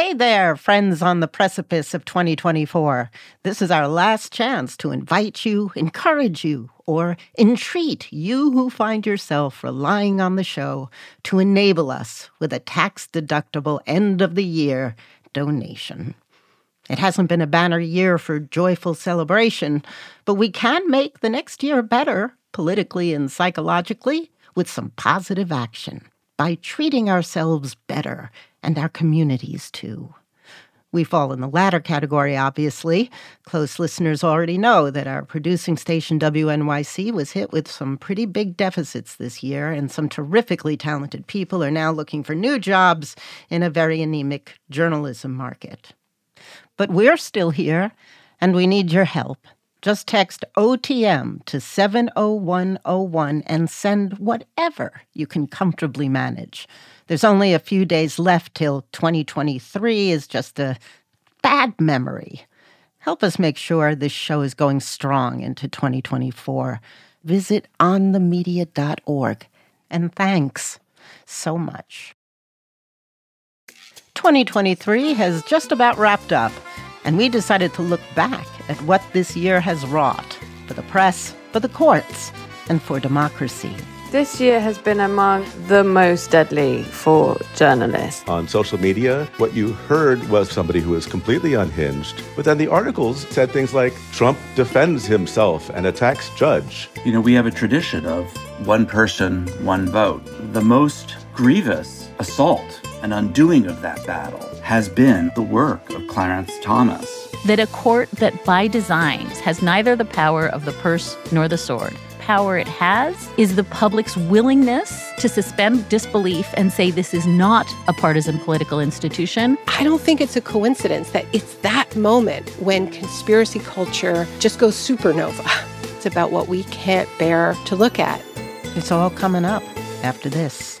Hey there, friends on the precipice of 2024. This is our last chance to invite you, encourage you, or entreat you who find yourself relying on the show to enable us with a tax-deductible end-of-the-year donation. It hasn't been a banner year for joyful celebration, but we can make the next year better, politically and psychologically, with some positive action by treating ourselves better and our communities, too. We fall in the latter category, obviously. Close listeners already know that our producing station WNYC was hit with some pretty big deficits this year, and some terrifically talented people are now looking for new jobs in a very anemic journalism market. But we're still here, and we need your help. Just text OTM to 70101 and send whatever you can comfortably manage. There's only a few days left till 2023 is just a bad memory. Help us make sure this show is going strong into 2024. Visit onthemedia.org. And thanks so much. 2023 has just about wrapped up, and we decided to look back at what this year has wrought for the press, for the courts, and for democracy. This year has been among the most deadly for journalists. On social media, what you heard was somebody who was completely unhinged, but then the articles said things like, Trump defends himself and attacks judge. You know, we have a tradition of one person, one vote. The most grievous assault and undoing of that battle has been the work of Clarence Thomas. That a court that by design has neither the power of the purse nor the sword. Power it has is the public's willingness to suspend disbelief and say this is not a partisan political institution. I don't think it's a coincidence that it's that moment when conspiracy culture just goes supernova. It's about what we can't bear to look at. It's all coming up after this.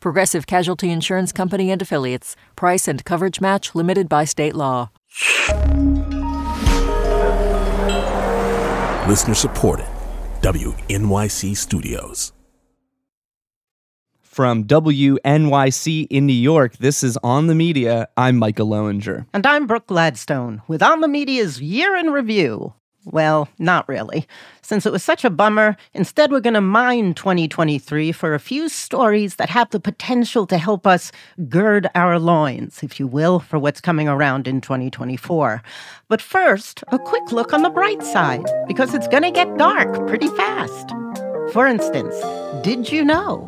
Progressive Casualty Insurance Company and Affiliates. Price and coverage match limited by state law. Listener supported. WNYC Studios. From WNYC in New York, this is On the Media. I'm Michael Loewinger. And I'm Brooke Gladstone with On the Media's Year in Review. Well, not really. Since it was such a bummer, instead we're going to mine 2023 for a few stories that have the potential to help us gird our loins, if you will, for what's coming around in 2024. But first, a quick look on the bright side, because it's going to get dark pretty fast. For instance, did you know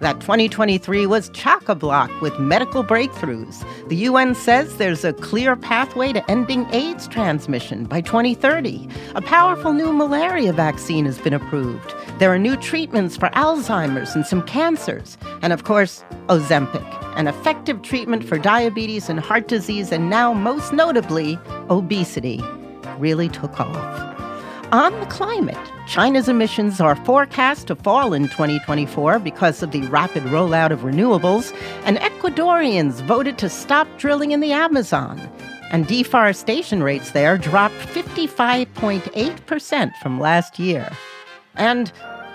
that 2023 was chock-a-block with medical breakthroughs? The UN says there's a clear pathway to ending AIDS transmission by 2030. A powerful new malaria vaccine has been approved. There are new treatments for Alzheimer's and some cancers. And of course, Ozempic, an effective treatment for diabetes and heart disease, and now most notably, obesity, really took off. On the climate, China's emissions are forecast to fall in 2024 because of the rapid rollout of renewables, and Ecuadorians voted to stop drilling in the Amazon. And deforestation rates there dropped 55.8% from last year. And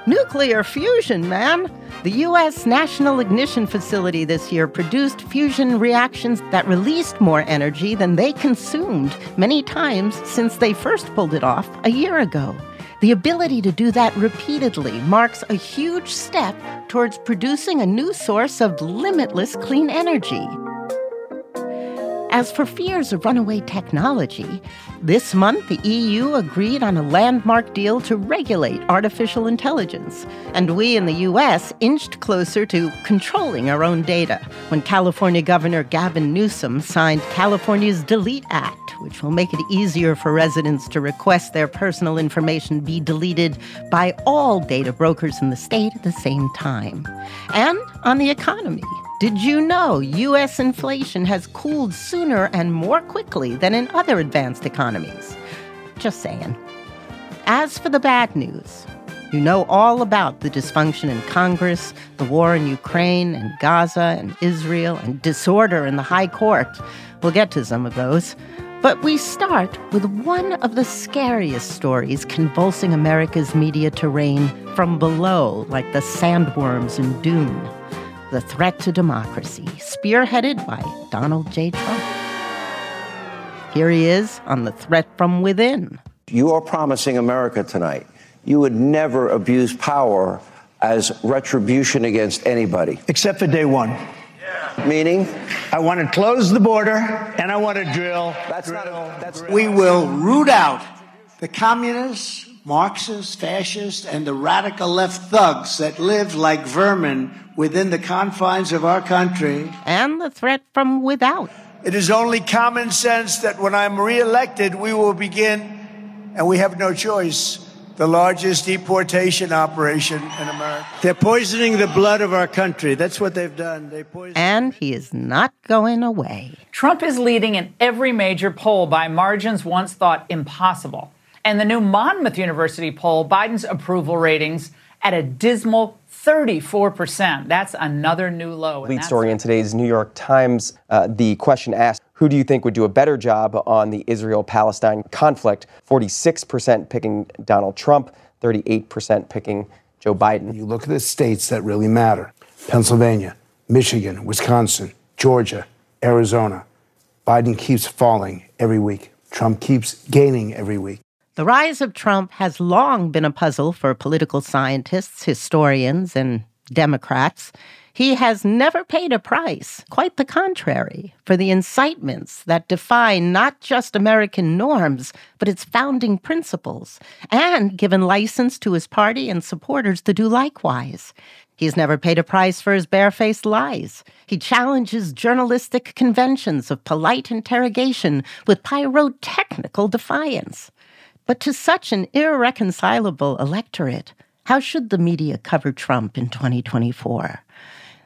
nuclear fusion, man! The U.S. National Ignition Facility this year produced fusion reactions that released more energy than they consumed many times since they first pulled it off a year ago. The ability to do that repeatedly marks a huge step towards producing a new source of limitless clean energy. As for fears of runaway technology, this month the EU agreed on a landmark deal to regulate artificial intelligence, and we in the U.S. inched closer to controlling our own data when California Governor Gavin Newsom signed California's Delete Act, which will make it easier for residents to request their personal information be deleted by all data brokers in the state at the same time. And on the economy, Did you know U.S. inflation has cooled sooner and more quickly than in other advanced economies? Just saying. As for the bad news, you know all about the dysfunction in Congress, the war in Ukraine and Gaza and Israel, and disorder in the high court. We'll get to some of those. But we start with one of the scariest stories convulsing America's media terrain from below, like the sandworms in Dune. The threat to democracy, spearheaded by Donald J. Trump. Here he is on the threat from within. You are promising America tonight you would never abuse power as retribution against anybody. Except for day one. Meaning? I want to close the border, and I want to drill. We will root out the communists, Marxists, fascists, and the radical left thugs that live like vermin within the confines of our country. And the threat from without. It is only common sense that when I'm reelected, we will begin, and we have no choice, the largest deportation operation in America. They're poisoning the blood of our country. That's what they've done. And he is not going away. Trump is leading in every major poll by margins once thought impossible. And the new Monmouth University poll, Biden's approval ratings at a dismal 34%. That's another new low. Lead story in today's New York Times, the question asked, who do you think would do a better job on the Israel-Palestine conflict? 46% picking Donald Trump, 38% picking Joe Biden. You look at the states that really matter. Pennsylvania, Michigan, Wisconsin, Georgia, Arizona. Biden keeps falling every week. Trump keeps gaining every week. The rise of Trump has long been a puzzle for political scientists, historians, and Democrats. He has never paid a price, quite the contrary, for the incitements that defy not just American norms, but its founding principles, and given license to his party and supporters to do likewise. He's never paid a price for his barefaced lies. He challenges journalistic conventions of polite interrogation with pyrotechnical defiance. But to such an irreconcilable electorate, how should the media cover Trump in 2024?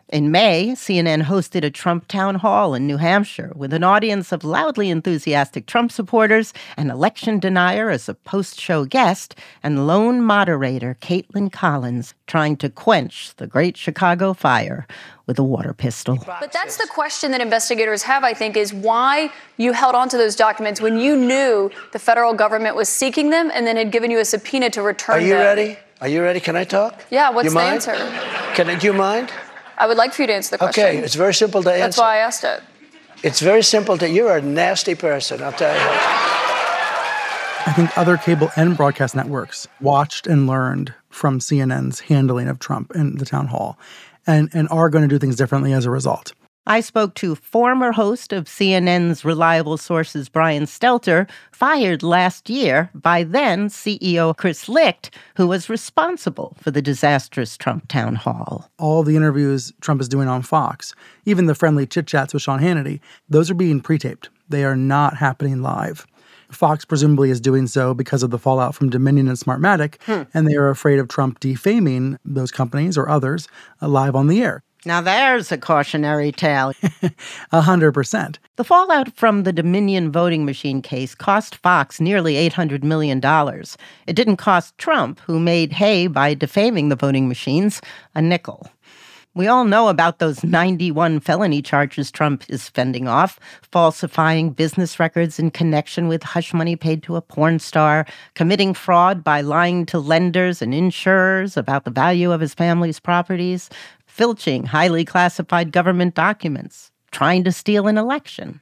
In May, CNN hosted a Trump town hall in New Hampshire with an audience of loudly enthusiastic Trump supporters, an election denier as a post-show guest, and lone moderator Caitlin Collins trying to quench the great Chicago fire with a water pistol. But that's the question that investigators have, I think, is why you held on to those documents when you knew the federal government was seeking them and then had given you a subpoena to return them. Are you ready? Can I talk? Yeah, what's the answer? Do you mind? I would like for you to answer the question. Okay, it's very simple to answer. That's why I asked it. It's very simple to... You're a nasty person, I'll tell you. I think other cable and broadcast networks watched and learned from CNN's handling of Trump in the town hall and are going to do things differently as a result. I spoke to former host of CNN's Reliable Sources, Brian Stelter, fired last year by then CEO Chris Licht, who was responsible for the disastrous Trump town hall. All the interviews Trump is doing on Fox, even the friendly chit-chats with Sean Hannity, those are being pre-taped. They are not happening live. Fox presumably is doing so because of the fallout from Dominion and Smartmatic, and they are afraid of Trump defaming those companies or others live on the air. Now there's a cautionary tale. 100%. The fallout from the Dominion voting machine case cost Fox nearly $800 million. It didn't cost Trump, who made hay by defaming the voting machines, a nickel. We all know about those 91 felony charges Trump is fending off, falsifying business records in connection with hush money paid to a porn star, committing fraud by lying to lenders and insurers about the value of his family's properties, filching highly classified government documents, trying to steal an election.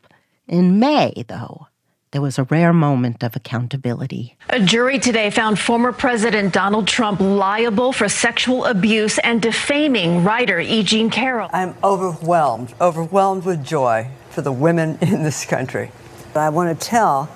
In May, though, there was a rare moment of accountability. A jury today found former President Donald Trump liable for sexual abuse and defaming writer E. Jean Carroll. I'm overwhelmed with joy for the women in this country. But I want to tell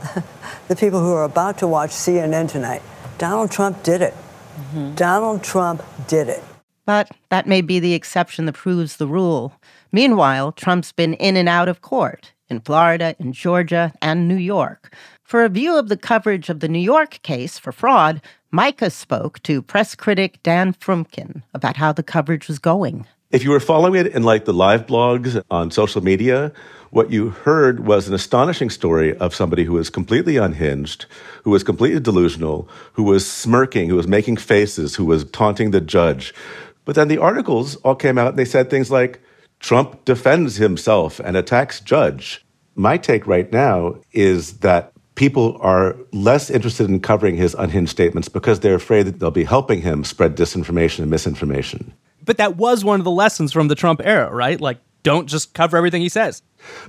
the people who are about to watch CNN tonight, Donald Trump did it. Mm-hmm. Donald Trump did it. But that may be the exception that proves the rule. Meanwhile, Trump's been in and out of court in Florida, in Georgia, and New York. For a view of the coverage of the New York case for fraud, Micah spoke to press critic Dan Frumkin about how the coverage was going. If you were following it in like the live blogs on social media, what you heard was an astonishing story of somebody who was completely unhinged, who was completely delusional, who was smirking, who was making faces, who was taunting the judge. But then the articles all came out and they said things like, Trump defends himself and attacks judge. My take right now is that people are less interested in covering his unhinged statements because they're afraid that they'll be helping him spread disinformation and misinformation. But that was one of the lessons from the Trump era, right? Like, don't just cover everything he says.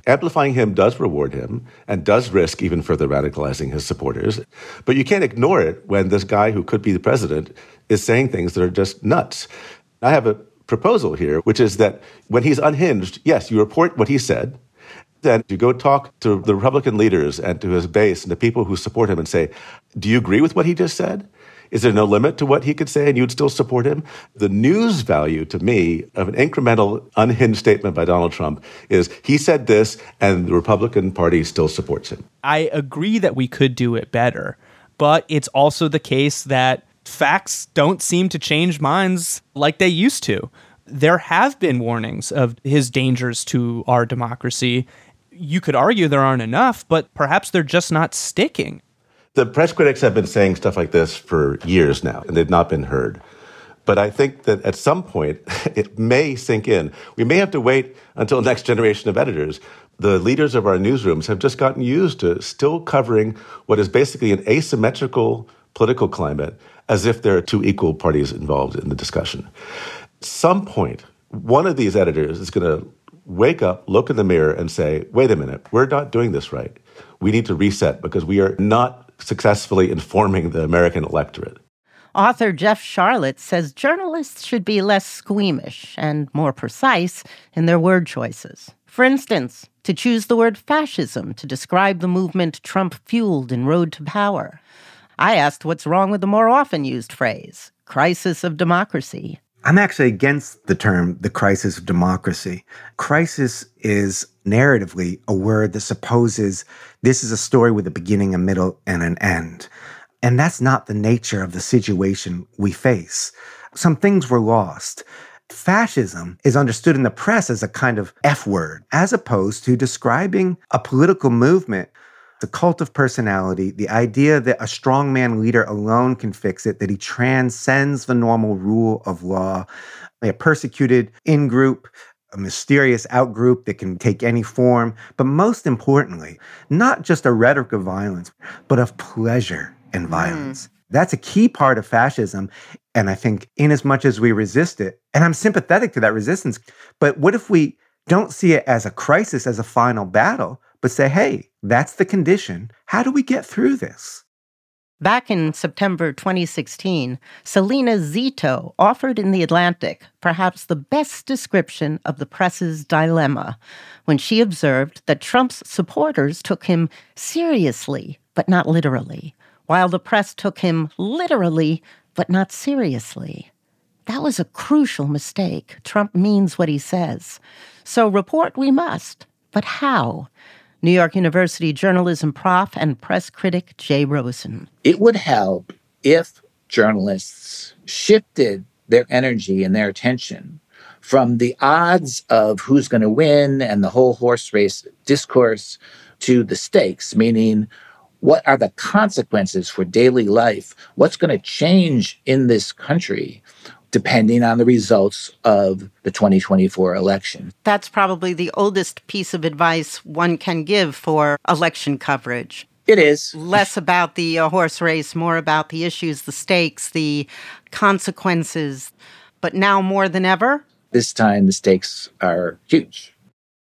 Amplifying him does reward him and does risk even further radicalizing his supporters. But you can't ignore it when this guy who could be the president is saying things that are just nuts. I have a proposal here, which is that when he's unhinged, yes, you report what he said. Then you go talk to the Republican leaders and to his base and the people who support him and say, do you agree with what he just said? Is there no limit to what he could say and you'd still support him? The news value to me of an incremental unhinged statement by Donald Trump is he said this and the Republican Party still supports him. I agree that we could do it better, but it's also the case that facts don't seem to change minds like they used to. There have been warnings of his dangers to our democracy. You could argue there aren't enough, but perhaps they're just not sticking. The press critics have been saying stuff like this for years now, and they've not been heard. But I think that at some point, it may sink in. We may have to wait until next generation of editors. The leaders of our newsrooms have just gotten used to still covering what is basically an asymmetrical political climate, as if there are two equal parties involved in the discussion. At some point, one of these editors is going to wake up, look in the mirror, and say, wait a minute, we're not doing this right. We need to reset because we are not successfully informing the American electorate. Author Jeff Charlotte says journalists should be less squeamish and more precise in their word choices. For instance, to choose the word fascism to describe the movement Trump fueled in Road to Power. I asked what's wrong with the more often used phrase, crisis of democracy. I'm actually against the term, the crisis of democracy. Crisis is narratively a word that supposes this is a story with a beginning, a middle, and an end. And that's not the nature of the situation we face. Some things were lost. Fascism is understood in the press as a kind of F word, as opposed to describing a political movement. The cult of personality, the idea that a strongman leader alone can fix it, that he transcends the normal rule of law, a persecuted in-group, a mysterious out-group that can take any form, but most importantly, not just a rhetoric of violence, but of pleasure and violence. That's a key part of fascism, and I think in as much as we resist it, and I'm sympathetic to that resistance, but what if we don't see it as a crisis, as a final battle, but say, hey, that's the condition. How do we get through this? Back in September 2016, Selena Zito offered in The Atlantic perhaps the best description of the press's dilemma when she observed that Trump's supporters took him seriously, but not literally, while the press took him literally, but not seriously. That was a crucial mistake. Trump means what he says. So report we must. But how? New York University journalism prof and press critic Jay Rosen. It would help if journalists shifted their energy and their attention from the odds of who's going to win and the whole horse race discourse to the stakes, meaning what are the consequences for daily life? What's going to change in this country depending on the results of the 2024 election? That's probably the oldest piece of advice one can give for election coverage. It is. Less about the horse race, more about the issues, the stakes, the consequences. But now more than ever? This time the stakes are huge.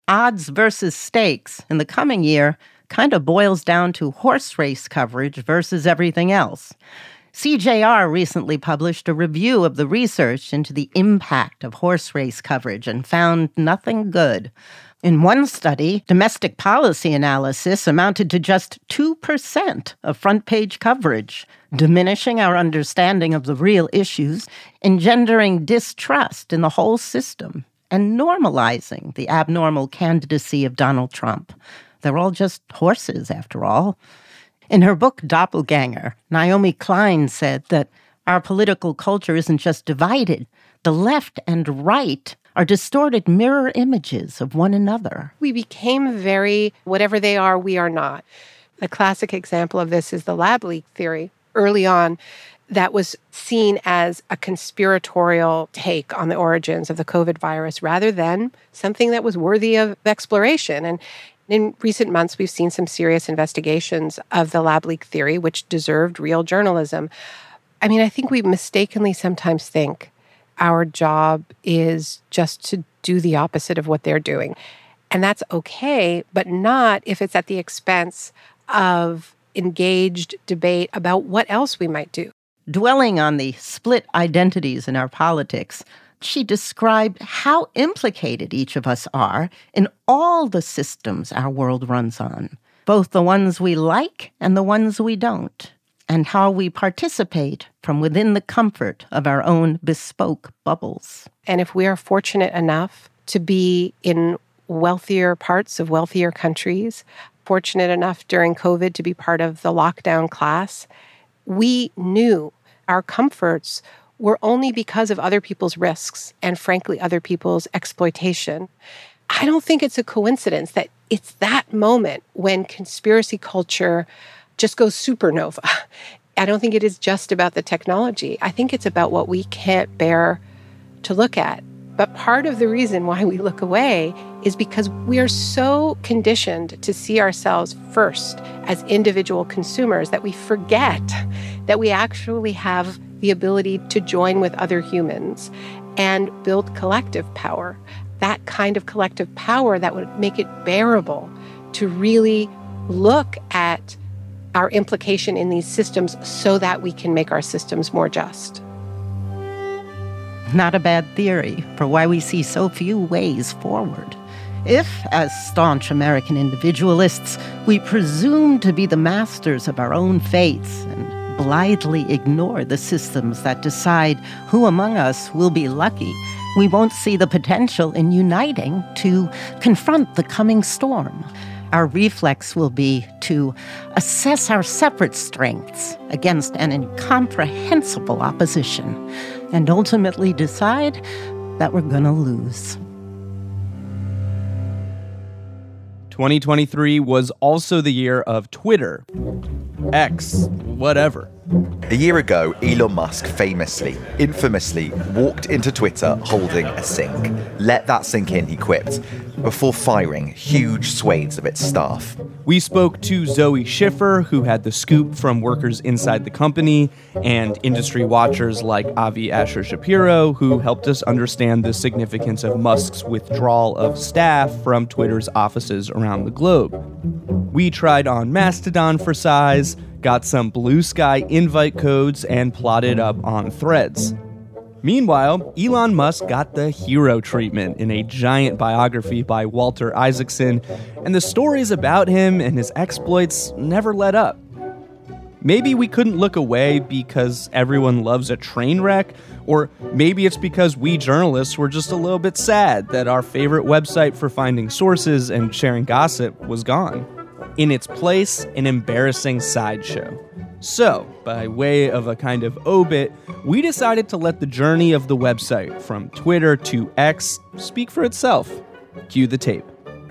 Odds versus stakes in the coming year kind of boils down to horse race coverage versus everything else. CJR recently published a review of the research into the impact of horse race coverage and found nothing good. In one study, domestic policy analysis amounted to just 2% of front-page coverage, diminishing our understanding of the real issues, engendering distrust in the whole system, and normalizing the abnormal candidacy of Donald Trump. They're all just horses, after all. In her book, Doppelganger, Naomi Klein said that our political culture isn't just divided. The left and right are distorted mirror images of one another. We became very, whatever they are, we are not. A classic example of this is the lab leak theory. Early on, that was seen as a conspiratorial take on the origins of the COVID virus rather than something that was worthy of exploration. And in recent months, we've seen some serious investigations of the lab leak theory, which deserved real journalism. I mean, I think we mistakenly sometimes think our job is just to do the opposite of what they're doing. And that's okay, but not if it's at the expense of engaged debate about what else we might do. Dwelling on the split identities in our politics, she described how implicated each of us are in all the systems our world runs on, both the ones we like and the ones we don't, and how we participate from within the comfort of our own bespoke bubbles. And if we are fortunate enough to be in wealthier parts of wealthier countries, fortunate enough during COVID to be part of the lockdown class, we knew our comforts were only because of other people's risks and, frankly, other people's exploitation. I don't think it's a coincidence that it's that moment when conspiracy culture just goes supernova. I don't think it is just about the technology. I think it's about what we can't bear to look at. But part of the reason why we look away is because we are so conditioned to see ourselves first as individual consumers that we forget that we actually have the ability to join with other humans and build collective power. That kind of collective power that would make it bearable to really look at our implication in these systems so that we can make our systems more just. Not a bad theory for why we see so few ways forward. If, as staunch American individualists, we presume to be the masters of our own fates and blithely ignore the systems that decide who among us will be lucky, we won't see the potential in uniting to confront the coming storm. Our reflex will be to assess our separate strengths against an incomprehensible opposition and ultimately decide that we're going to lose. 2023 was also the year of Twitter, X, whatever. A year ago, Elon Musk infamously, walked into Twitter holding a sink. "Let that sink in," he quipped, before firing huge swathes of its staff. We spoke to Zoe Schiffer, who had the scoop from workers inside the company, and industry watchers like Avi Asher Shapiro, who helped us understand the significance of Musk's withdrawal of staff from Twitter's offices around the globe. We tried on Mastodon for size, got some blue sky invite codes, and plotted up on Threads. Meanwhile, Elon Musk got the hero treatment in a giant biography by Walter Isaacson, and the stories about him and his exploits never let up. Maybe we couldn't look away because everyone loves a train wreck, or maybe it's because we journalists were just a little bit sad that our favorite website for finding sources and sharing gossip was gone. In its place, an embarrassing sideshow. So, by way of a kind of obit, we decided to let the journey of the website from Twitter to X speak for itself. Cue the tape.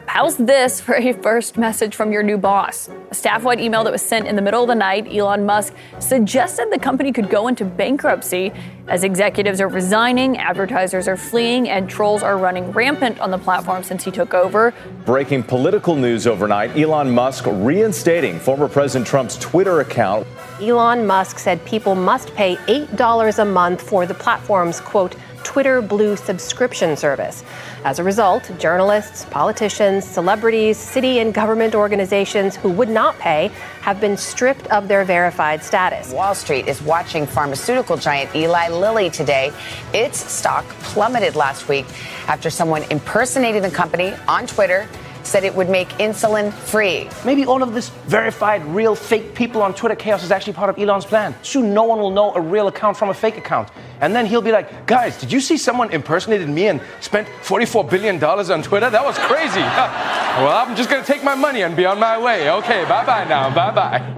How's this for a first message from your new boss? A staff-wide email that was sent in the middle of the night, Elon Musk suggested the company could go into bankruptcy as executives are resigning, advertisers are fleeing, and trolls are running rampant on the platform since he took over. Breaking political news overnight, Elon Musk reinstating former President Trump's Twitter account. Elon Musk said people must pay $8 a month for the platform's, quote, Twitter Blue subscription service. As a result, journalists, politicians, celebrities, city and government organizations who would not pay have been stripped of their verified status. Wall Street is watching pharmaceutical giant Eli Lilly today. Its stock plummeted last week after someone impersonating the company on Twitter said it would make insulin free. Maybe all of this verified, real, fake people on Twitter chaos is actually part of Elon's plan. Soon no one will know a real account from a fake account. And then he'll be like, guys, did you see someone impersonated me and spent $44 billion on Twitter? That was crazy. Well, I'm just going to take my money and be on my way. Okay, bye-bye now. Bye-bye.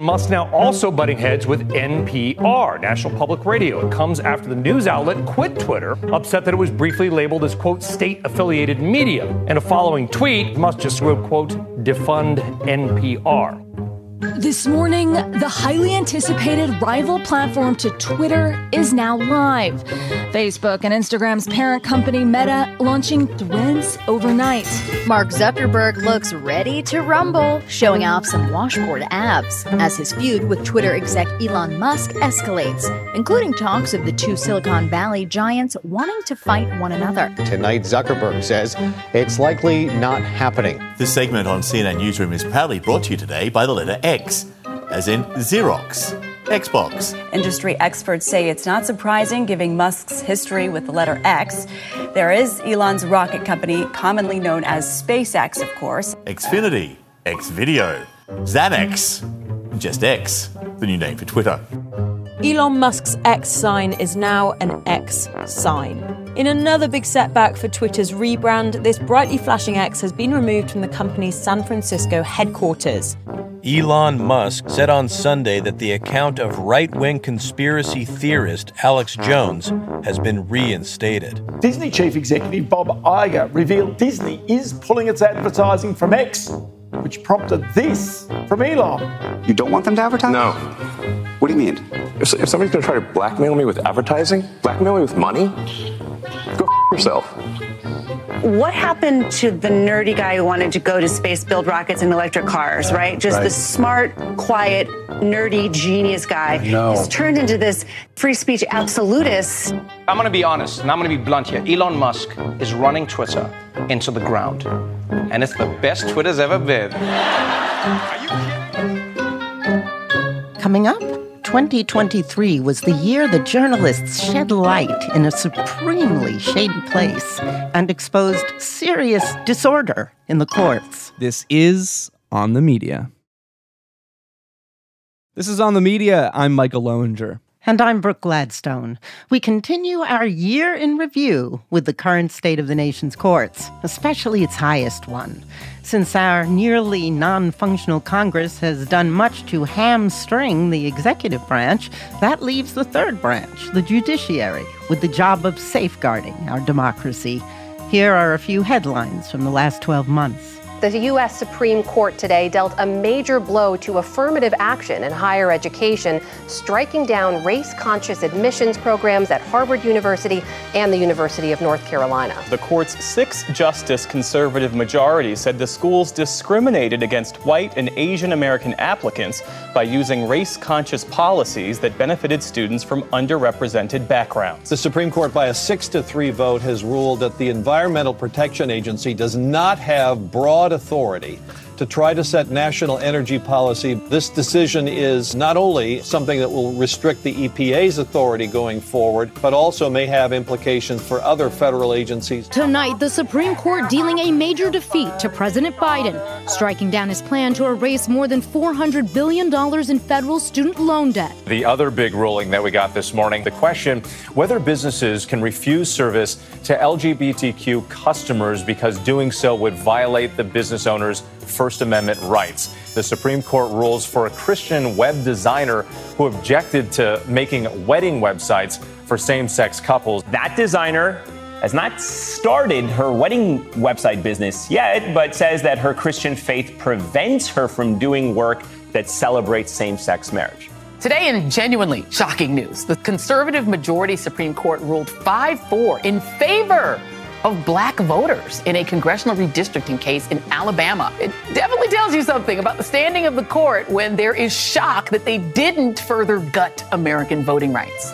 Musk now also butting heads with NPR, National Public Radio. It comes after the news outlet quit Twitter, upset that it was briefly labeled as, quote, state-affiliated media. In a following tweet, Musk just wrote, quote, defund NPR. This morning, the highly anticipated rival platform to Twitter is now live. Facebook and Instagram's parent company Meta launching Threads overnight. Mark Zuckerberg looks ready to rumble, showing off some washboard abs as his feud with Twitter exec Elon Musk escalates, including talks of the two Silicon Valley giants wanting to fight one another. Tonight, Zuckerberg says it's likely not happening. This segment on CNN Newsroom is proudly brought to you today by the letter X, as in Xerox, Xbox. Industry experts say it's not surprising, given Musk's history with the letter X. There is Elon's rocket company, commonly known as SpaceX, of course. Xfinity, Xvideo, Xanax, just X, the new name for Twitter. Elon Musk's X sign is now an X sign. In another big setback for Twitter's rebrand, this brightly flashing X has been removed from the company's San Francisco headquarters. Elon Musk said on Sunday that the account of right-wing conspiracy theorist Alex Jones has been reinstated. Disney chief executive Bob Iger revealed Disney is pulling its advertising from X, which prompted this from Elon. You don't want them to advertise? No. What do you mean? If somebody's going to try to blackmail me with advertising, blackmail me with money, go f*** yourself. What happened to the nerdy guy who wanted to go to space, build rockets and electric cars, right? Just the smart, quiet, nerdy, genius guy. No. He's turned into this free speech absolutist. I'm going to be honest, and I'm going to be blunt here. Elon Musk is running Twitter into the ground. And it's the best Twitter's ever been. Are you kidding? Coming up, 2023 was the year the journalists shed light in a supremely shady place and exposed serious disorder in the courts. This is On the Media. This is On the Media. I'm Michael Loewinger. And I'm Brooke Gladstone. We continue our year in review with the current state of the nation's courts, especially its highest one. Since our nearly non-functional Congress has done much to hamstring the executive branch, that leaves the third branch, the judiciary, with the job of safeguarding our democracy. Here are a few headlines from the last 12 months. The U.S. Supreme Court today dealt a major blow to affirmative action in higher education, striking down race-conscious admissions programs at Harvard University and the University of North Carolina. The court's six-justice conservative majority said the schools discriminated against white and Asian American applicants by using race-conscious policies that benefited students from underrepresented backgrounds. The Supreme Court, by a 6-3 vote, has ruled that the Environmental Protection Agency does not have broad authority to try to set national energy policy. This decision is not only something that will restrict the EPA's authority going forward, but also may have implications for other federal agencies. Tonight, the Supreme Court dealing a major defeat to President Biden, striking down his plan to erase more than $400 billion in federal student loan debt. The other big ruling that we got this morning, the question whether businesses can refuse service to LGBTQ customers because doing so would violate the business owner's First Amendment rights. The Supreme Court rules for a Christian web designer who objected to making wedding websites for same-sex couples. That designer has not started her wedding website business yet, but says that her Christian faith prevents her from doing work that celebrates same-sex marriage. Today, in genuinely shocking news, the conservative majority Supreme Court ruled 5-4 in favor of black voters in a congressional redistricting case in Alabama. It definitely tells you something about the standing of the court when there is shock that they didn't further gut American voting rights.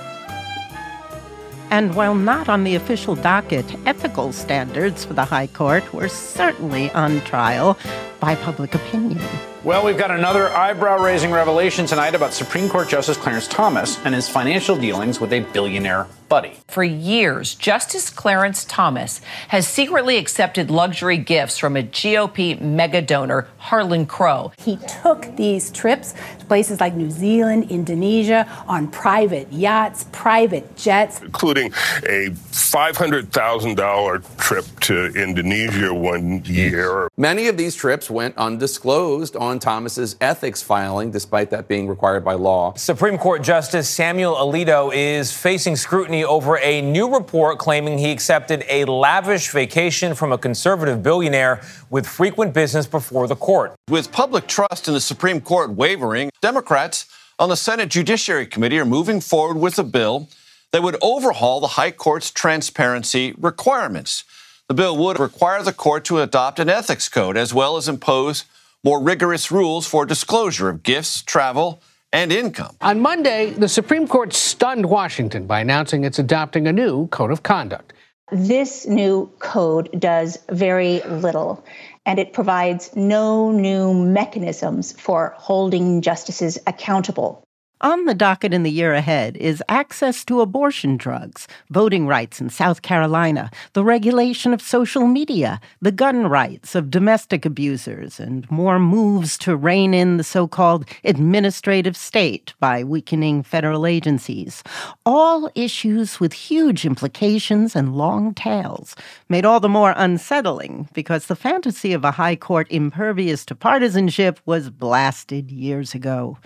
And while not on the official docket, ethical standards for the high court were certainly on trial by public opinion. Well, we've got another eyebrow-raising revelation tonight about Supreme Court Justice Clarence Thomas and his financial dealings with a billionaire buddy. For years, Justice Clarence Thomas has secretly accepted luxury gifts from a GOP mega donor, Harlan Crow. He took these trips to places like New Zealand, Indonesia, on private yachts, private jets. Including a $500,000 trip to Indonesia one year. Many of these trips went undisclosed on Clarence Thomas's ethics filing, despite that being required by law. Supreme Court Justice Samuel Alito is facing scrutiny over a new report claiming he accepted a lavish vacation from a conservative billionaire with frequent business before the court. With public trust in the Supreme Court wavering, Democrats on the Senate Judiciary Committee are moving forward with a bill that would overhaul the high court's transparency requirements. The bill would require the court to adopt an ethics code, as well as impose more rigorous rules for disclosure of gifts, travel, and income. On Monday, the Supreme Court stunned Washington by announcing it's adopting a new code of conduct. This new code does very little, and it provides no new mechanisms for holding justices accountable. On the docket in the year ahead is access to abortion drugs, voting rights in South Carolina, the regulation of social media, the gun rights of domestic abusers, and more moves to rein in the so-called administrative state by weakening federal agencies. All issues with huge implications and long tails, made all the more unsettling because the fantasy of a high court impervious to partisanship was blasted years ago.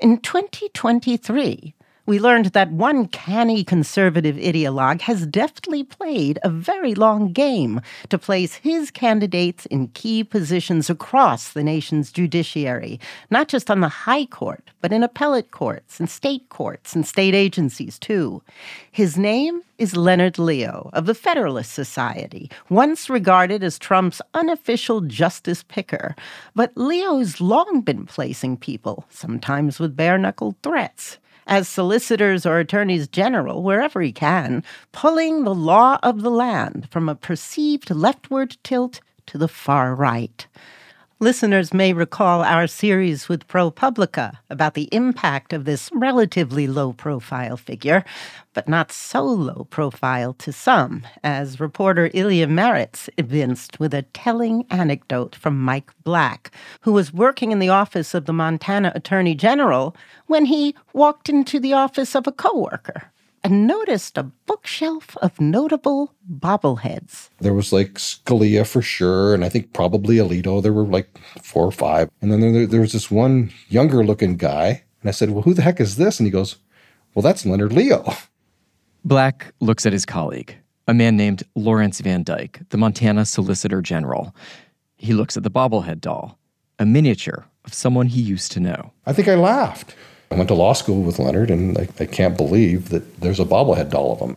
In 2023, we learned that one canny conservative ideologue has deftly played a very long game to place his candidates in key positions across the nation's judiciary, not just on the high court, but in appellate courts and state agencies, too. His name is Leonard Leo of the Federalist Society, once regarded as Trump's unofficial justice picker. But Leo's long been placing people, sometimes with bare-knuckled threats, as solicitors or attorneys general, wherever he can, pulling the law of the land from a perceived leftward tilt to the far right. Listeners may recall our series with ProPublica about the impact of this relatively low-profile figure, but not so low-profile to some, as reporter Ilya Meritz evinced with a telling anecdote from Mike Black, who was working in the office of the Montana Attorney General when he walked into the office of a coworker and noticed a bookshelf of notable bobbleheads. There was like Scalia for sure, and I think probably Alito. There were like 4 or 5. And then there was this one younger-looking guy, and I said, well, who the heck is this? And he goes, well, that's Leonard Leo. Black looks at his colleague, a man named Lawrence Van Dyke, the Montana Solicitor General. He looks at the bobblehead doll, a miniature of someone he used to know. I think I laughed. I went to law school with Leonard, and I can't believe that there's a bobblehead doll of him.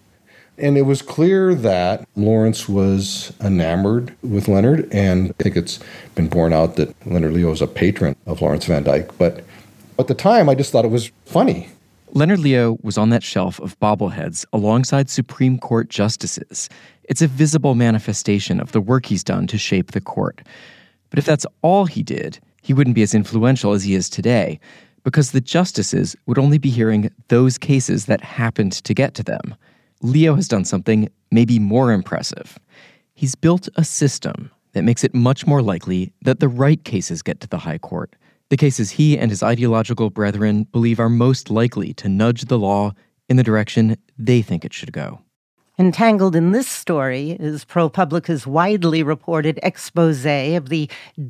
And it was clear that Lawrence was enamored with Leonard, and I think it's been borne out that Leonard Leo is a patron of Lawrence Van Dyke. But at the time, I just thought it was funny. Leonard Leo was on that shelf of bobbleheads alongside Supreme Court justices. It's a visible manifestation of the work he's done to shape the court. But if that's all he did, he wouldn't be as influential as he is today, because the justices would only be hearing those cases that happened to get to them. Leo has done something maybe more impressive. He's built a system that makes it much more likely that the right cases get to the high court, the cases he and his ideological brethren believe are most likely to nudge the law in the direction they think it should go. Entangled in this story is ProPublica's widely reported exposé of the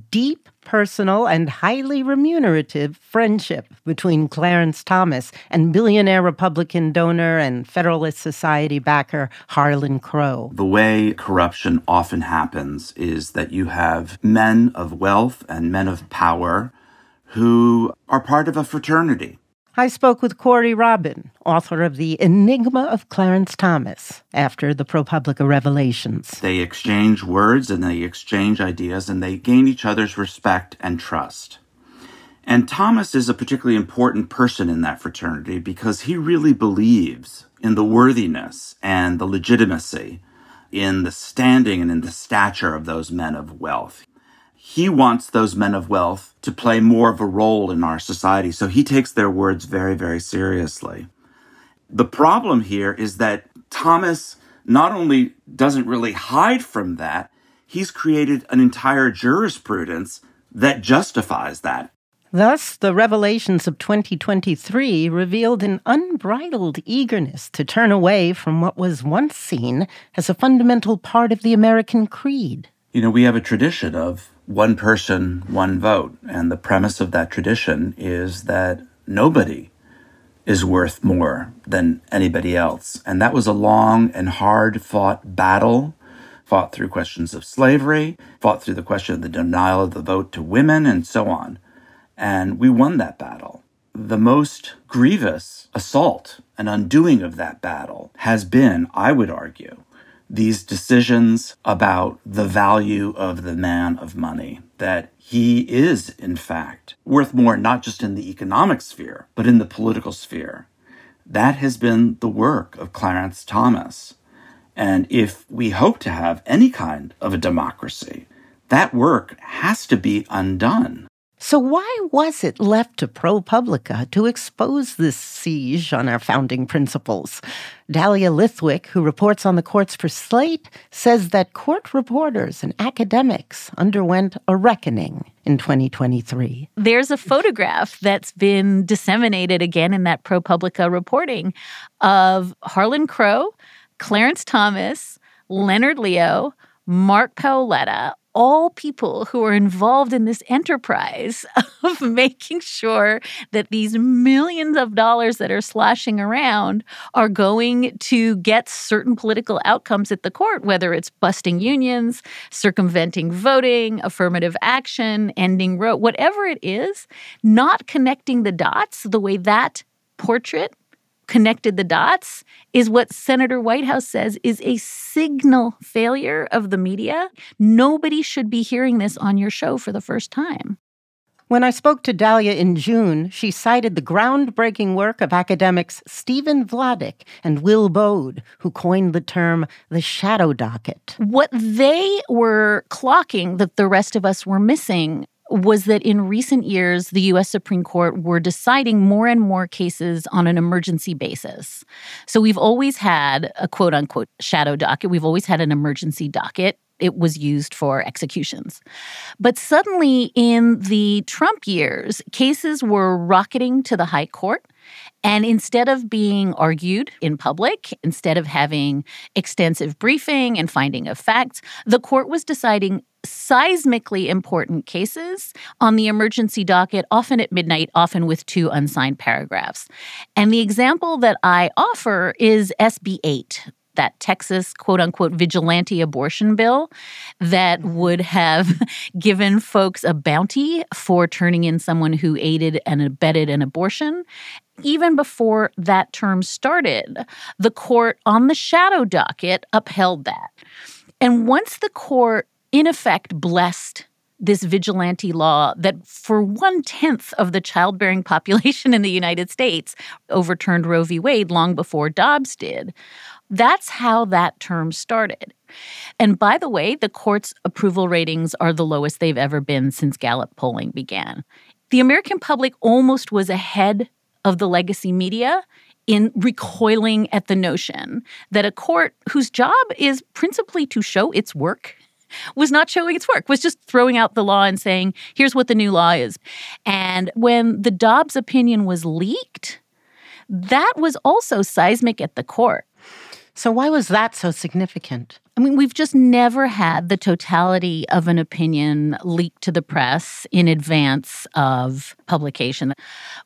deep, personal, and highly remunerative friendship between Clarence Thomas and billionaire Republican donor and Federalist Society backer Harlan Crow. The way corruption often happens is that you have men of wealth and men of power who are part of a fraternity. I spoke with Corey Robin, author of The Enigma of Clarence Thomas, after the ProPublica revelations. They exchange words and they exchange ideas and they gain each other's respect and trust. And Thomas is a particularly important person in that fraternity because he really believes in the worthiness and the legitimacy, in the standing and in the stature of those men of wealth. He wants those men of wealth to play more of a role in our society, so he takes their words very, very seriously. The problem here is that Thomas not only doesn't really hide from that, he's created an entire jurisprudence that justifies that. Thus, the revelations of 2023 revealed an unbridled eagerness to turn away from what was once seen as a fundamental part of the American creed. You know, we have a tradition of one person, one vote. And the premise of that tradition is that nobody is worth more than anybody else. And that was a long and hard-fought battle, fought through questions of slavery, fought through the question of the denial of the vote to women, and so on. And we won that battle. The most grievous assault and undoing of that battle has been, I would argue, these decisions about the value of the man of money, that he is, in fact, worth more, not just in the economic sphere, but in the political sphere. That has been the work of Clarence Thomas. And if we hope to have any kind of a democracy, that work has to be undone. So why was it left to ProPublica to expose this siege on our founding principles? Dahlia Lithwick, who reports on the courts for Slate, says that court reporters and academics underwent a reckoning in 2023. There's a photograph that's been disseminated again in that ProPublica reporting of Harlan Crow, Clarence Thomas, Leonard Leo, Mark Paoletta, all people who are involved in this enterprise of making sure that these millions of dollars that are sloshing around are going to get certain political outcomes at the court, whether it's busting unions, circumventing voting, affirmative action, ending Roe, whatever it is, not connecting the dots the way that portrait connected the dots is what Senator Whitehouse says is a signal failure of the media. Nobody should be hearing this on your show for the first time. When I spoke to Dahlia in June, she cited the groundbreaking work of academics Stephen Vladek and Will Bode, who coined the term the shadow docket. What they were clocking that the rest of us were missing was that in recent years, the U.S. Supreme Court were deciding more and more cases on an emergency basis. So we've always had a quote-unquote shadow docket. We've always had an emergency docket. It was used for executions. But suddenly in the Trump years, cases were rocketing to the high court. And instead of being argued in public, instead of having extensive briefing and finding of facts, the court was deciding seismically important cases on the emergency docket, often at midnight, often with two unsigned paragraphs. And the example that I offer is SB 8, that Texas quote-unquote vigilante abortion bill that would have given folks a bounty for turning in someone who aided and abetted an abortion. Even before that term started, the court on the shadow docket upheld that. And once the court in effect blessed this vigilante law that for 1/10 of the childbearing population in the United States overturned Roe v. Wade long before Dobbs did. That's how that term started. And by the way, the court's approval ratings are the lowest they've ever been since Gallup polling began. The American public almost was ahead of the legacy media in recoiling at the notion that a court whose job is principally to show its work was not showing its work, was just throwing out the law and saying, here's what the new law is. And when the Dobbs opinion was leaked, that was also seismic at the court. So why was that so significant? I mean, we've just never had the totality of an opinion leaked to the press in advance of publication.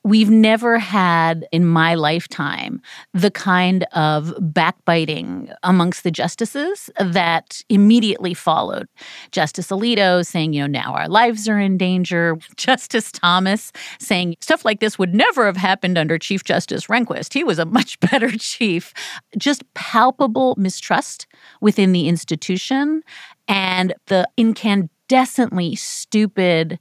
We've never had, in my lifetime, the kind of backbiting amongst the justices that immediately followed. Justice Alito saying, you know, now our lives are in danger. Justice Thomas saying stuff like this would never have happened under Chief Justice Rehnquist. He was a much better chief. Just palpable mistrust within the institution and the incandescently stupid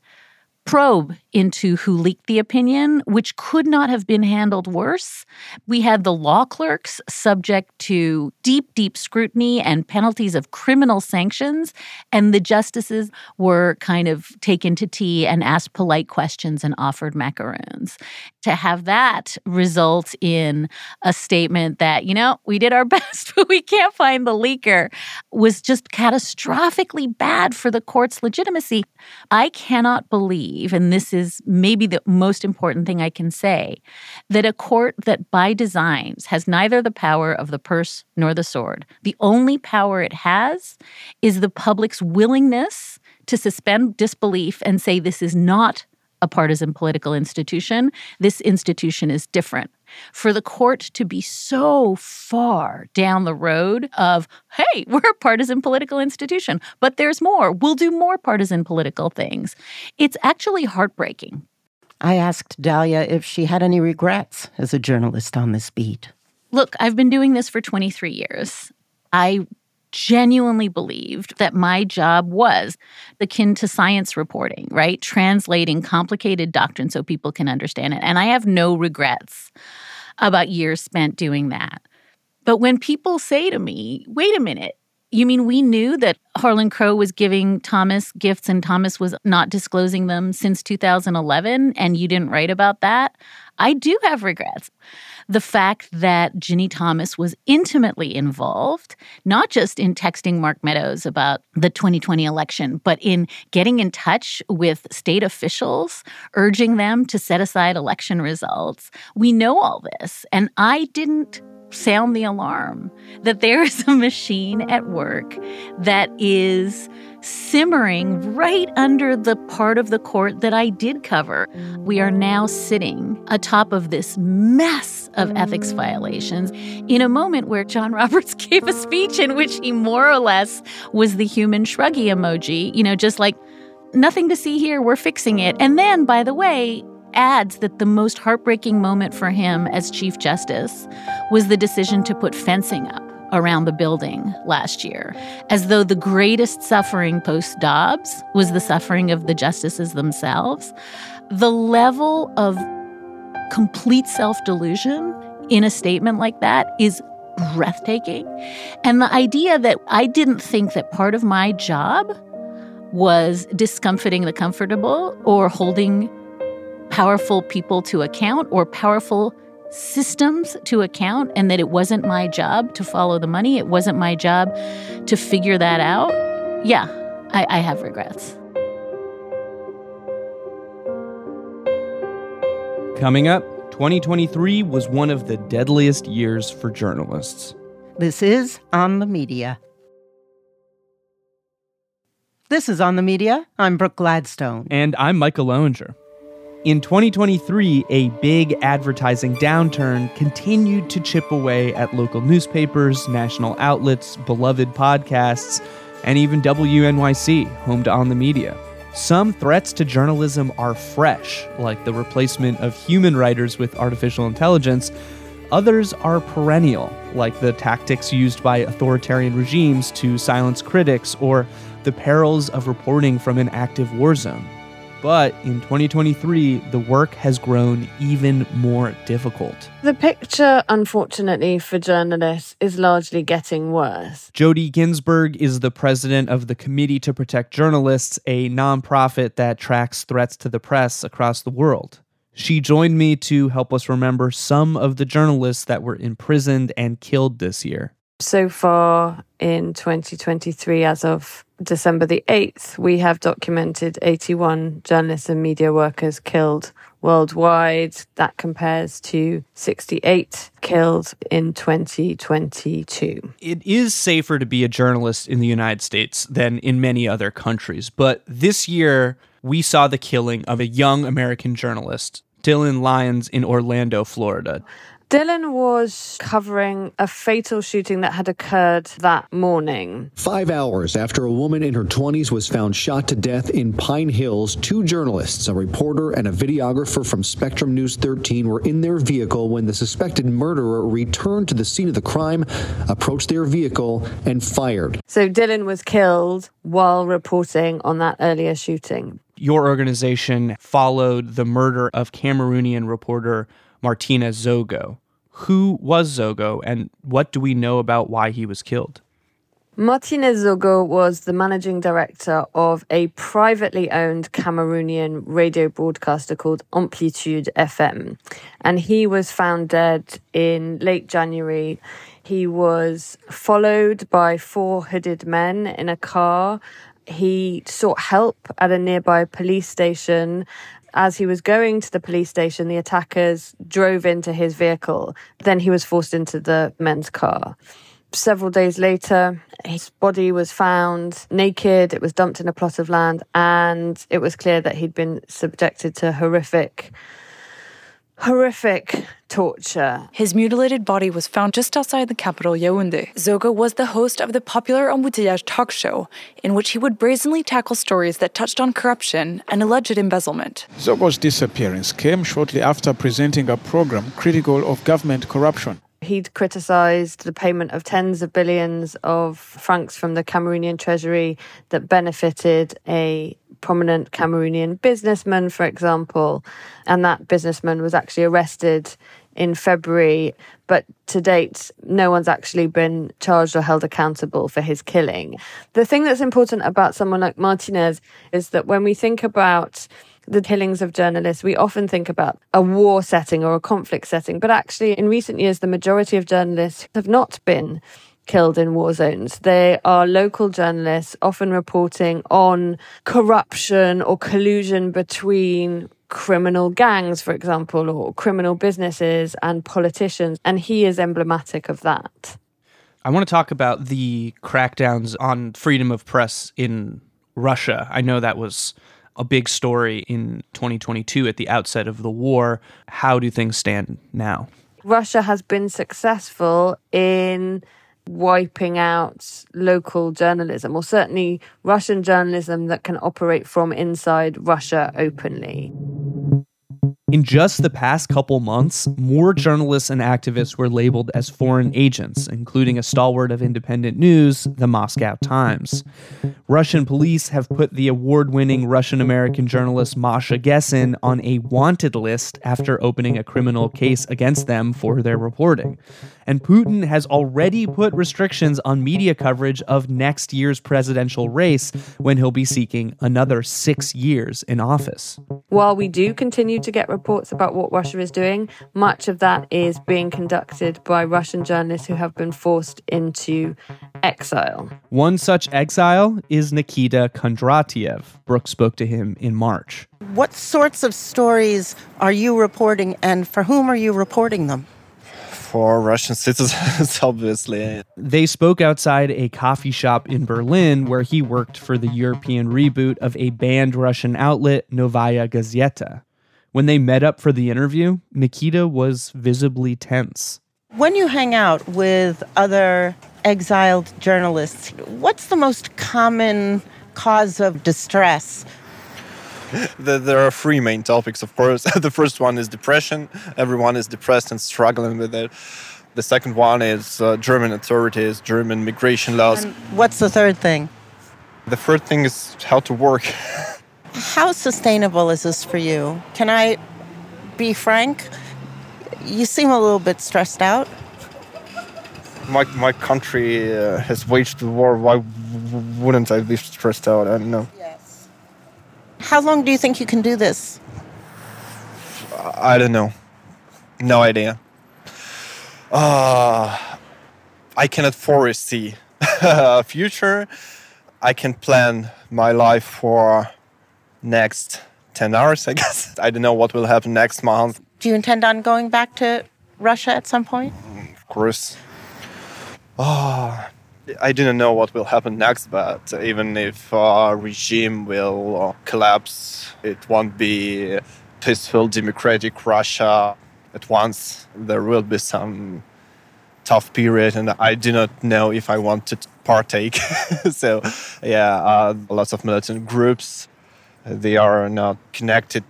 probe into who leaked the opinion, which could not have been handled worse. We had the law clerks subject to deep, deep scrutiny and penalties of criminal sanctions, and the justices were kind of taken to tea and asked polite questions and offered macaroons. To have that result in a statement that, you know, we did our best, but we can't find the leaker, was just catastrophically bad for the court's legitimacy. I cannot believe, and this is maybe the most important thing I can say, that a court that by designs has neither the power of the purse nor the sword. The only power it has is the public's willingness to suspend disbelief and say this is not a partisan political institution. This institution is different. For the court to be so far down the road of, hey, we're a partisan political institution, but there's more. We'll do more partisan political things. It's actually heartbreaking. I asked Dahlia if she had any regrets as a journalist on this beat. Look, I've been doing this for 23 years. I genuinely believed that my job was akin to science reporting, right? Translating complicated doctrine so people can understand it. And I have no regrets about years spent doing that. But when people say to me, wait a minute, you mean we knew that Harlan Crow was giving Thomas gifts and Thomas was not disclosing them since 2011 and you didn't write about that? I do have regrets. The fact that Ginny Thomas was intimately involved, not just in texting Mark Meadows about the 2020 election, but in getting in touch with state officials, urging them to set aside election results. We know all this, and I didn't sound the alarm that there is a machine at work that is simmering right under the part of the court that I did cover. We are now sitting atop of this mess of ethics violations in a moment where John Roberts gave a speech in which he more or less was the human shruggy emoji, just like, nothing to see here, we're fixing it. And then, by the way, adds that the most heartbreaking moment for him as Chief Justice was the decision to put fencing up around the building last year, as though the greatest suffering post-Dobbs was the suffering of the justices themselves. The level of complete self-delusion in a statement like that is breathtaking. And the idea that I didn't think that part of my job was discomfiting the comfortable or holding powerful people to account or powerful systems to account, and that it wasn't my job to follow the money. It wasn't my job to figure that out. Yeah, I have regrets. Coming up, 2023 was one of the deadliest years for journalists. This is On the Media. This is On the Media. I'm Brooke Gladstone. And I'm Michael Loewinger. In 2023, a big advertising downturn continued to chip away at local newspapers, national outlets, beloved podcasts, and even WNYC, home to On the Media. Some threats to journalism are fresh, like the replacement of human writers with artificial intelligence. Others are perennial, like the tactics used by authoritarian regimes to silence critics or the perils of reporting from an active war zone. But in 2023, the work has grown even more difficult. The picture, unfortunately for journalists, is largely getting worse. Jodi Ginsburg is the president of the Committee to Protect Journalists, a nonprofit that tracks threats to the press across the world. She joined me to help us remember some of the journalists that were imprisoned and killed this year. So far in 2023, as of December the 8th, we have documented 81 journalists and media workers killed worldwide. That compares to 68 killed in 2022. It is safer to be a journalist in the United States than in many other countries. But this year, we saw the killing of a young American journalist, Dylan Lyons, in Orlando, Florida. Dylan was covering a fatal shooting that had occurred that morning. 5 hours after a woman in her 20s was found shot to death in Pine Hills, two journalists, a reporter and a videographer from Spectrum News 13, were in their vehicle when the suspected murderer returned to the scene of the crime, approached their vehicle, and fired. So Dylan was killed while reporting on that earlier shooting. Your organization followed the murder of Cameroonian reporter Martina Zogo. Who was Zogo, and what do we know about why he was killed? Martina Zogo was the managing director of a privately owned Cameroonian radio broadcaster called Amplitude FM, and he was found dead in late January. He was followed by four hooded men in a car. He sought help at a nearby police station. As he was going to the police station, the attackers drove into his vehicle. Then he was forced into the men's car. Several days later, his body was found naked. It was dumped in a plot of land, and it was clear that he'd been subjected to horrific torture. His mutilated body was found just outside the capital, Yaoundé. Zoga was the host of the popular Embouteillage talk show, in which he would brazenly tackle stories that touched on corruption and alleged embezzlement. Zoga's disappearance came shortly after presenting a program critical of government corruption. He'd criticised the payment of tens of billions of francs from the Cameroonian treasury that benefited a prominent Cameroonian businessman, for example, and that businessman was actually arrested in February, but to date, no one's actually been charged or held accountable for his killing. The thing that's important about someone like Martinez is that when we think about the killings of journalists, we often think about a war setting or a conflict setting, but actually in recent years, the majority of journalists have not been killed in war zones. They are local journalists, often reporting on corruption or collusion between criminal gangs, for example, or criminal businesses and politicians. And he is emblematic of that. I want to talk about the crackdowns on freedom of press in Russia. I know that was a big story in 2022 at the outset of the war. How do things stand now? Russia has been successful in wiping out local journalism, or certainly Russian journalism that can operate from inside Russia openly. In just the past couple months, more journalists and activists were labeled as foreign agents, including a stalwart of independent news, the Moscow Times. Russian police have put the award-winning Russian-American journalist Masha Gessen on a wanted list after opening a criminal case against them for their reporting. And Putin has already put restrictions on media coverage of next year's presidential race, when he'll be seeking another 6 years in office. While we do continue to get reports about what Russia is doing, much of that is being conducted by Russian journalists who have been forced into exile. One such exile is Nikita Kondratiev. Brooke spoke to him in March. What sorts of stories are you reporting, and for whom are you reporting them? For Russian citizens, obviously. They spoke outside a coffee shop in Berlin where he worked for the European reboot of a banned Russian outlet, Novaya Gazeta. When they met up for the interview, Nikita was visibly tense. When you hang out with other exiled journalists, what's the most common cause of distress? There are three main topics, of course. The first one is depression. Everyone is depressed and struggling with it. The second one is German authorities, German migration laws. And what's the third thing? The third thing is how to work. How sustainable is this for you? Can I be frank? You seem a little bit stressed out. My country has waged the war. Why wouldn't I be stressed out? I don't know. Yes. How long do you think you can do this? I don't know. No idea. I cannot foresee a future. I can plan my life for next 10 hours, I guess. I don't know what will happen next month. Do you intend on going back to Russia at some point? Of course. I didn't know what will happen next, but even if our regime will collapse, it won't be peaceful, democratic Russia at once. There will be some tough period, and I do not know if I want to partake. So, yeah, lots of militant groups. They are not connected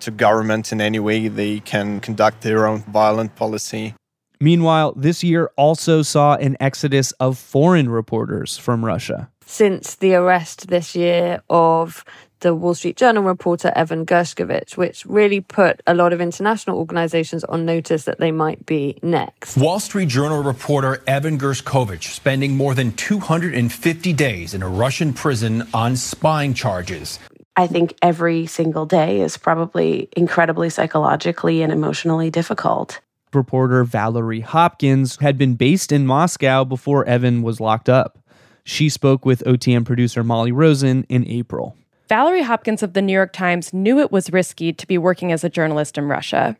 to government in any way. They can conduct their own violent policy. Meanwhile, this year also saw an exodus of foreign reporters from Russia. Since the arrest this year of the Wall Street Journal reporter Evan Gershkovich, which really put a lot of international organizations on notice that they might be next. Wall Street Journal reporter Evan Gershkovich spending more than 250 days in a Russian prison on spying charges. I think every single day is probably incredibly psychologically and emotionally difficult. Reporter Valerie Hopkins had been based in Moscow before Evan was locked up. She spoke with OTM producer Molly Rosen in April. Valerie Hopkins of the New York Times knew it was risky to be working as a journalist in Russia,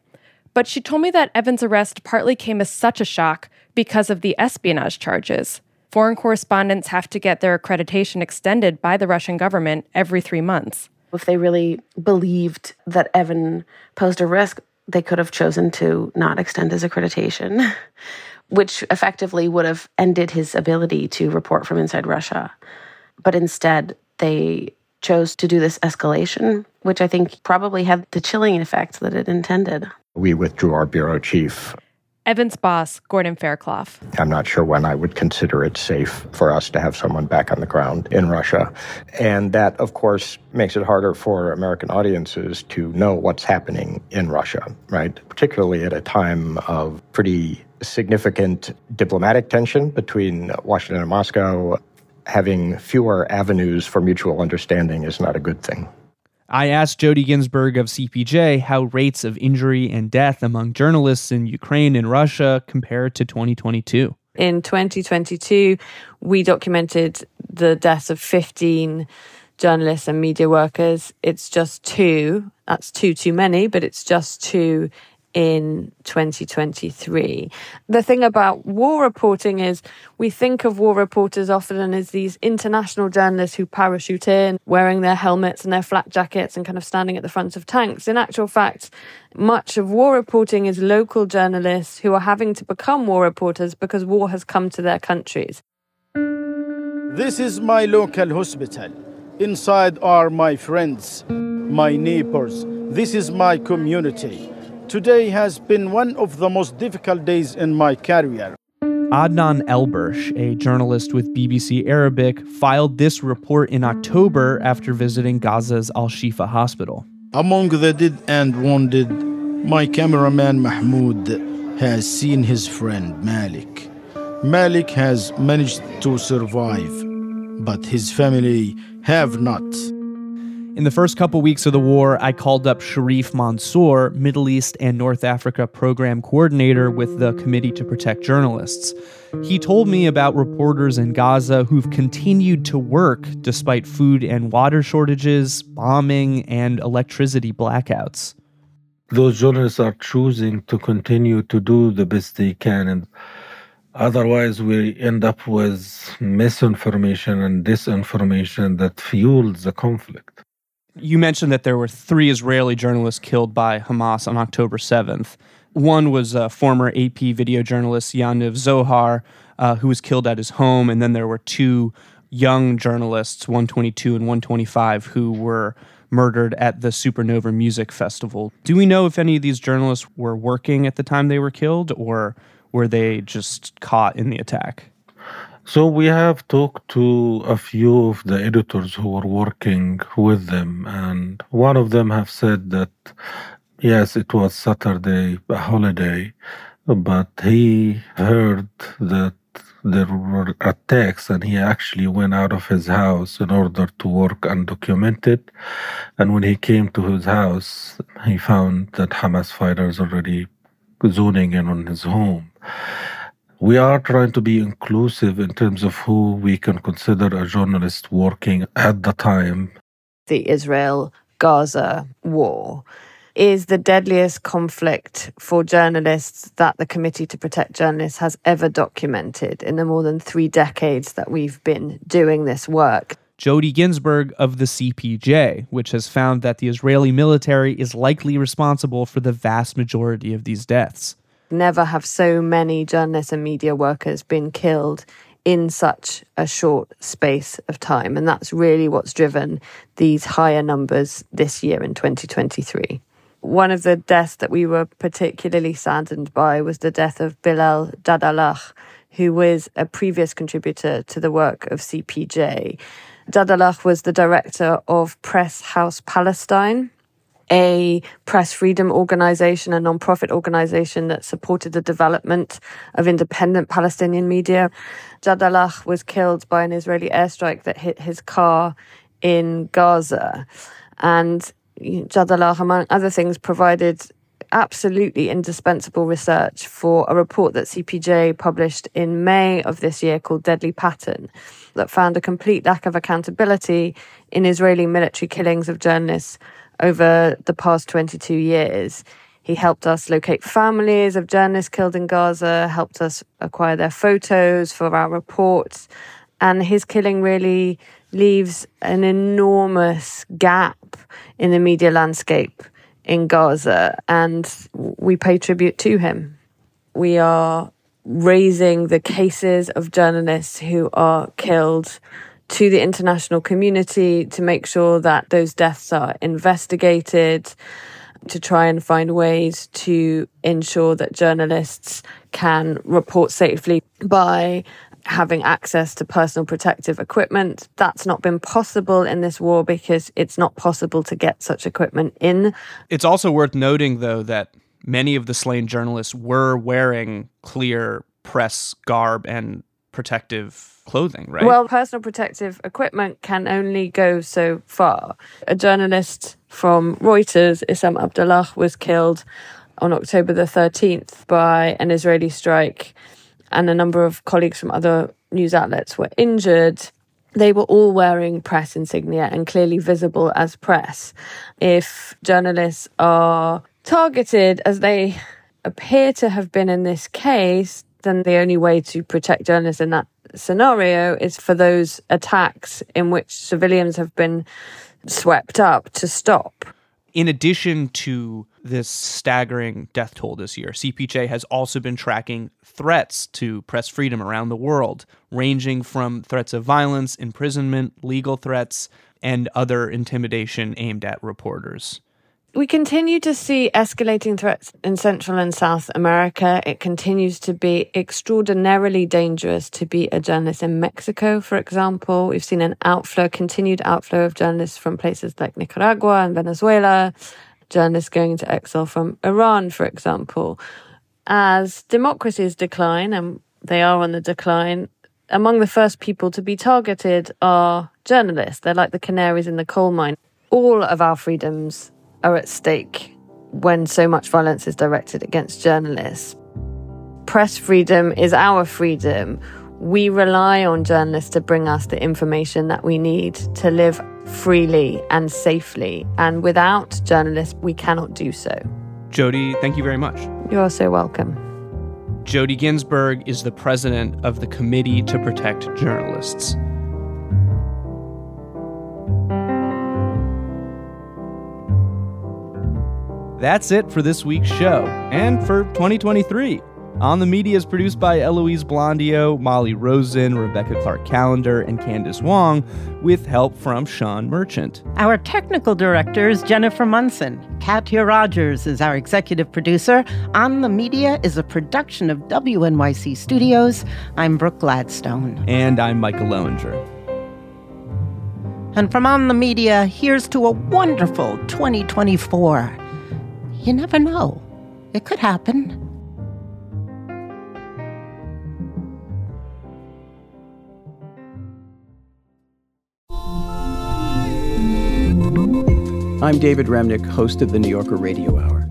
but she told me that Evan's arrest partly came as such a shock because of the espionage charges. Foreign correspondents have to get their accreditation extended by the Russian government every 3 months. If they really believed that Evan posed a risk, they could have chosen to not extend his accreditation, which effectively would have ended his ability to report from inside Russia. But instead, they chose to do this escalation, which I think probably had the chilling effect that it intended. We withdrew our bureau chief. Evan's boss, Gordon Fairclough. I'm not sure when I would consider it safe for us to have someone back on the ground in Russia. And that, of course, makes it harder for American audiences to know what's happening in Russia, right? Particularly at a time of pretty significant diplomatic tension between Washington and Moscow. Having fewer avenues for mutual understanding is not a good thing. I asked Jody Ginsburg of CPJ how rates of injury and death among journalists in Ukraine and Russia compare to 2022. In 2022, we documented the deaths of 15 journalists and media workers. It's just two. That's two too many, but it's just two in 2023. The thing about war reporting is we think of war reporters often as these international journalists who parachute in, wearing their helmets and their flak jackets and kind of standing at the front of tanks. In actual fact, much of war reporting is local journalists who are having to become war reporters because war has come to their countries. This is my local hospital. Inside are my friends, my neighbors. This is my community. Today has been one of the most difficult days in my career. Adnan Elbersh, a journalist with BBC Arabic, filed this report in October after visiting Gaza's Al-Shifa hospital. Among the dead and wounded, my cameraman Mahmoud has seen his friend Malik. Malik has managed to survive, but his family have not. In the first couple weeks of the war, I called up Sharif Mansour, Middle East and North Africa program coordinator with the Committee to Protect Journalists. He told me about reporters in Gaza who've continued to work despite food and water shortages, bombing, and electricity blackouts. Those journalists are choosing to continue to do the best they can, and otherwise, we end up with misinformation and disinformation that fuels the conflict. You mentioned that there were 3 Israeli journalists killed by Hamas on October 7th. One was former AP video journalist Yaniv Zohar, who was killed at his home. And then there were 2 young journalists, 122 and 125, who were murdered at the Supernova Music Festival. Do we know if any of these journalists were working at the time they were killed, or were they just caught in the attack? So we have talked to a few of the editors who were working with them, and one of them have said that, yes, it was Saturday, a holiday, but he heard that there were attacks, and he actually went out of his house in order to work undocumented. And when he came to his house, he found that Hamas fighters already zoning in on his home. We are trying to be inclusive in terms of who we can consider a journalist working at the time. The Israel-Gaza war is the deadliest conflict for journalists that the Committee to Protect Journalists has ever documented in the more than 3 decades that we've been doing this work. Jody Ginsburg of the CPJ, which has found that the Israeli military is likely responsible for the vast majority of these deaths. Never have so many journalists and media workers been killed in such a short space of time. And that's really what's driven these higher numbers this year in 2023. One of the deaths that we were particularly saddened by was the death of Bilal Dadalakh, who was a previous contributor to the work of CPJ. Dadalakh was the director of Press House Palestine, a press freedom organization, a non-profit organization that supported the development of independent Palestinian media. Dadalakh was killed by an Israeli airstrike that hit his car in Gaza. And Dadalakh, among other things, provided absolutely indispensable research for a report that CPJ published in May of this year called Deadly Pattern, that found a complete lack of accountability in Israeli military killings of journalists over the past 22 years. He helped us locate families of journalists killed in Gaza, helped us acquire their photos for our reports. And his killing really leaves an enormous gap in the media landscape in Gaza. And we pay tribute to him. We are raising the cases of journalists who are killed to the international community to make sure that those deaths are investigated, to try and find ways to ensure that journalists can report safely by having access to personal protective equipment. That's not been possible in this war because it's not possible to get such equipment in. It's also worth noting, though, that many of the slain journalists were wearing clear press garb and protective clothing, right? Well, personal protective equipment can only go so far. A journalist from Reuters, Issam Abdullah, was killed on October the 13th by an Israeli strike, and a number of colleagues from other news outlets were injured. They were all wearing press insignia and clearly visible as press. If journalists are targeted, as they appear to have been in this case, then the only way to protect journalists in that scenario is for those attacks in which civilians have been swept up to stop. In addition to this staggering death toll this year, CPJ has also been tracking threats to press freedom around the world, ranging from threats of violence, imprisonment, legal threats, and other intimidation aimed at reporters. We continue to see escalating threats in Central and South America. It continues to be extraordinarily dangerous to be a journalist in Mexico, for example. We've seen an continued outflow of journalists from places like Nicaragua and Venezuela, journalists going into exile from Iran, for example. As democracies decline, and they are on the decline, among the first people to be targeted are journalists. They're like the canaries in the coal mine. All of our freedoms are at stake when so much violence is directed against journalists. Press freedom is our freedom. We rely on journalists to bring us the information that we need to live freely and safely. And without journalists, we cannot do so. Jody, thank you very much. You're so welcome. Jody Ginsburg is the president of the Committee to Protect Journalists. That's it for this week's show, and for 2023. On the Media is produced by Eloise Blondio, Molly Rosen, Rebecca Clark-Callender, and Candace Wong, with help from Sean Merchant. Our technical director is Jennifer Munson. Katia Rogers is our executive producer. On the Media is a production of WNYC Studios. I'm Brooke Gladstone. And I'm Michael Loewinger. And from On the Media, here's to a wonderful 2024. You never know. It could happen. I'm David Remnick, host of the New Yorker Radio Hour.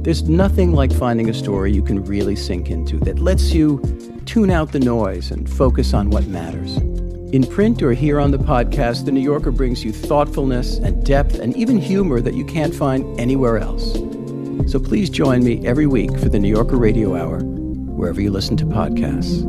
There's nothing like finding a story you can really sink into that lets you tune out the noise and focus on what matters. In print or here on the podcast, The New Yorker brings you thoughtfulness and depth and even humor that you can't find anywhere else. So please join me every week for the New Yorker Radio Hour, wherever you listen to podcasts.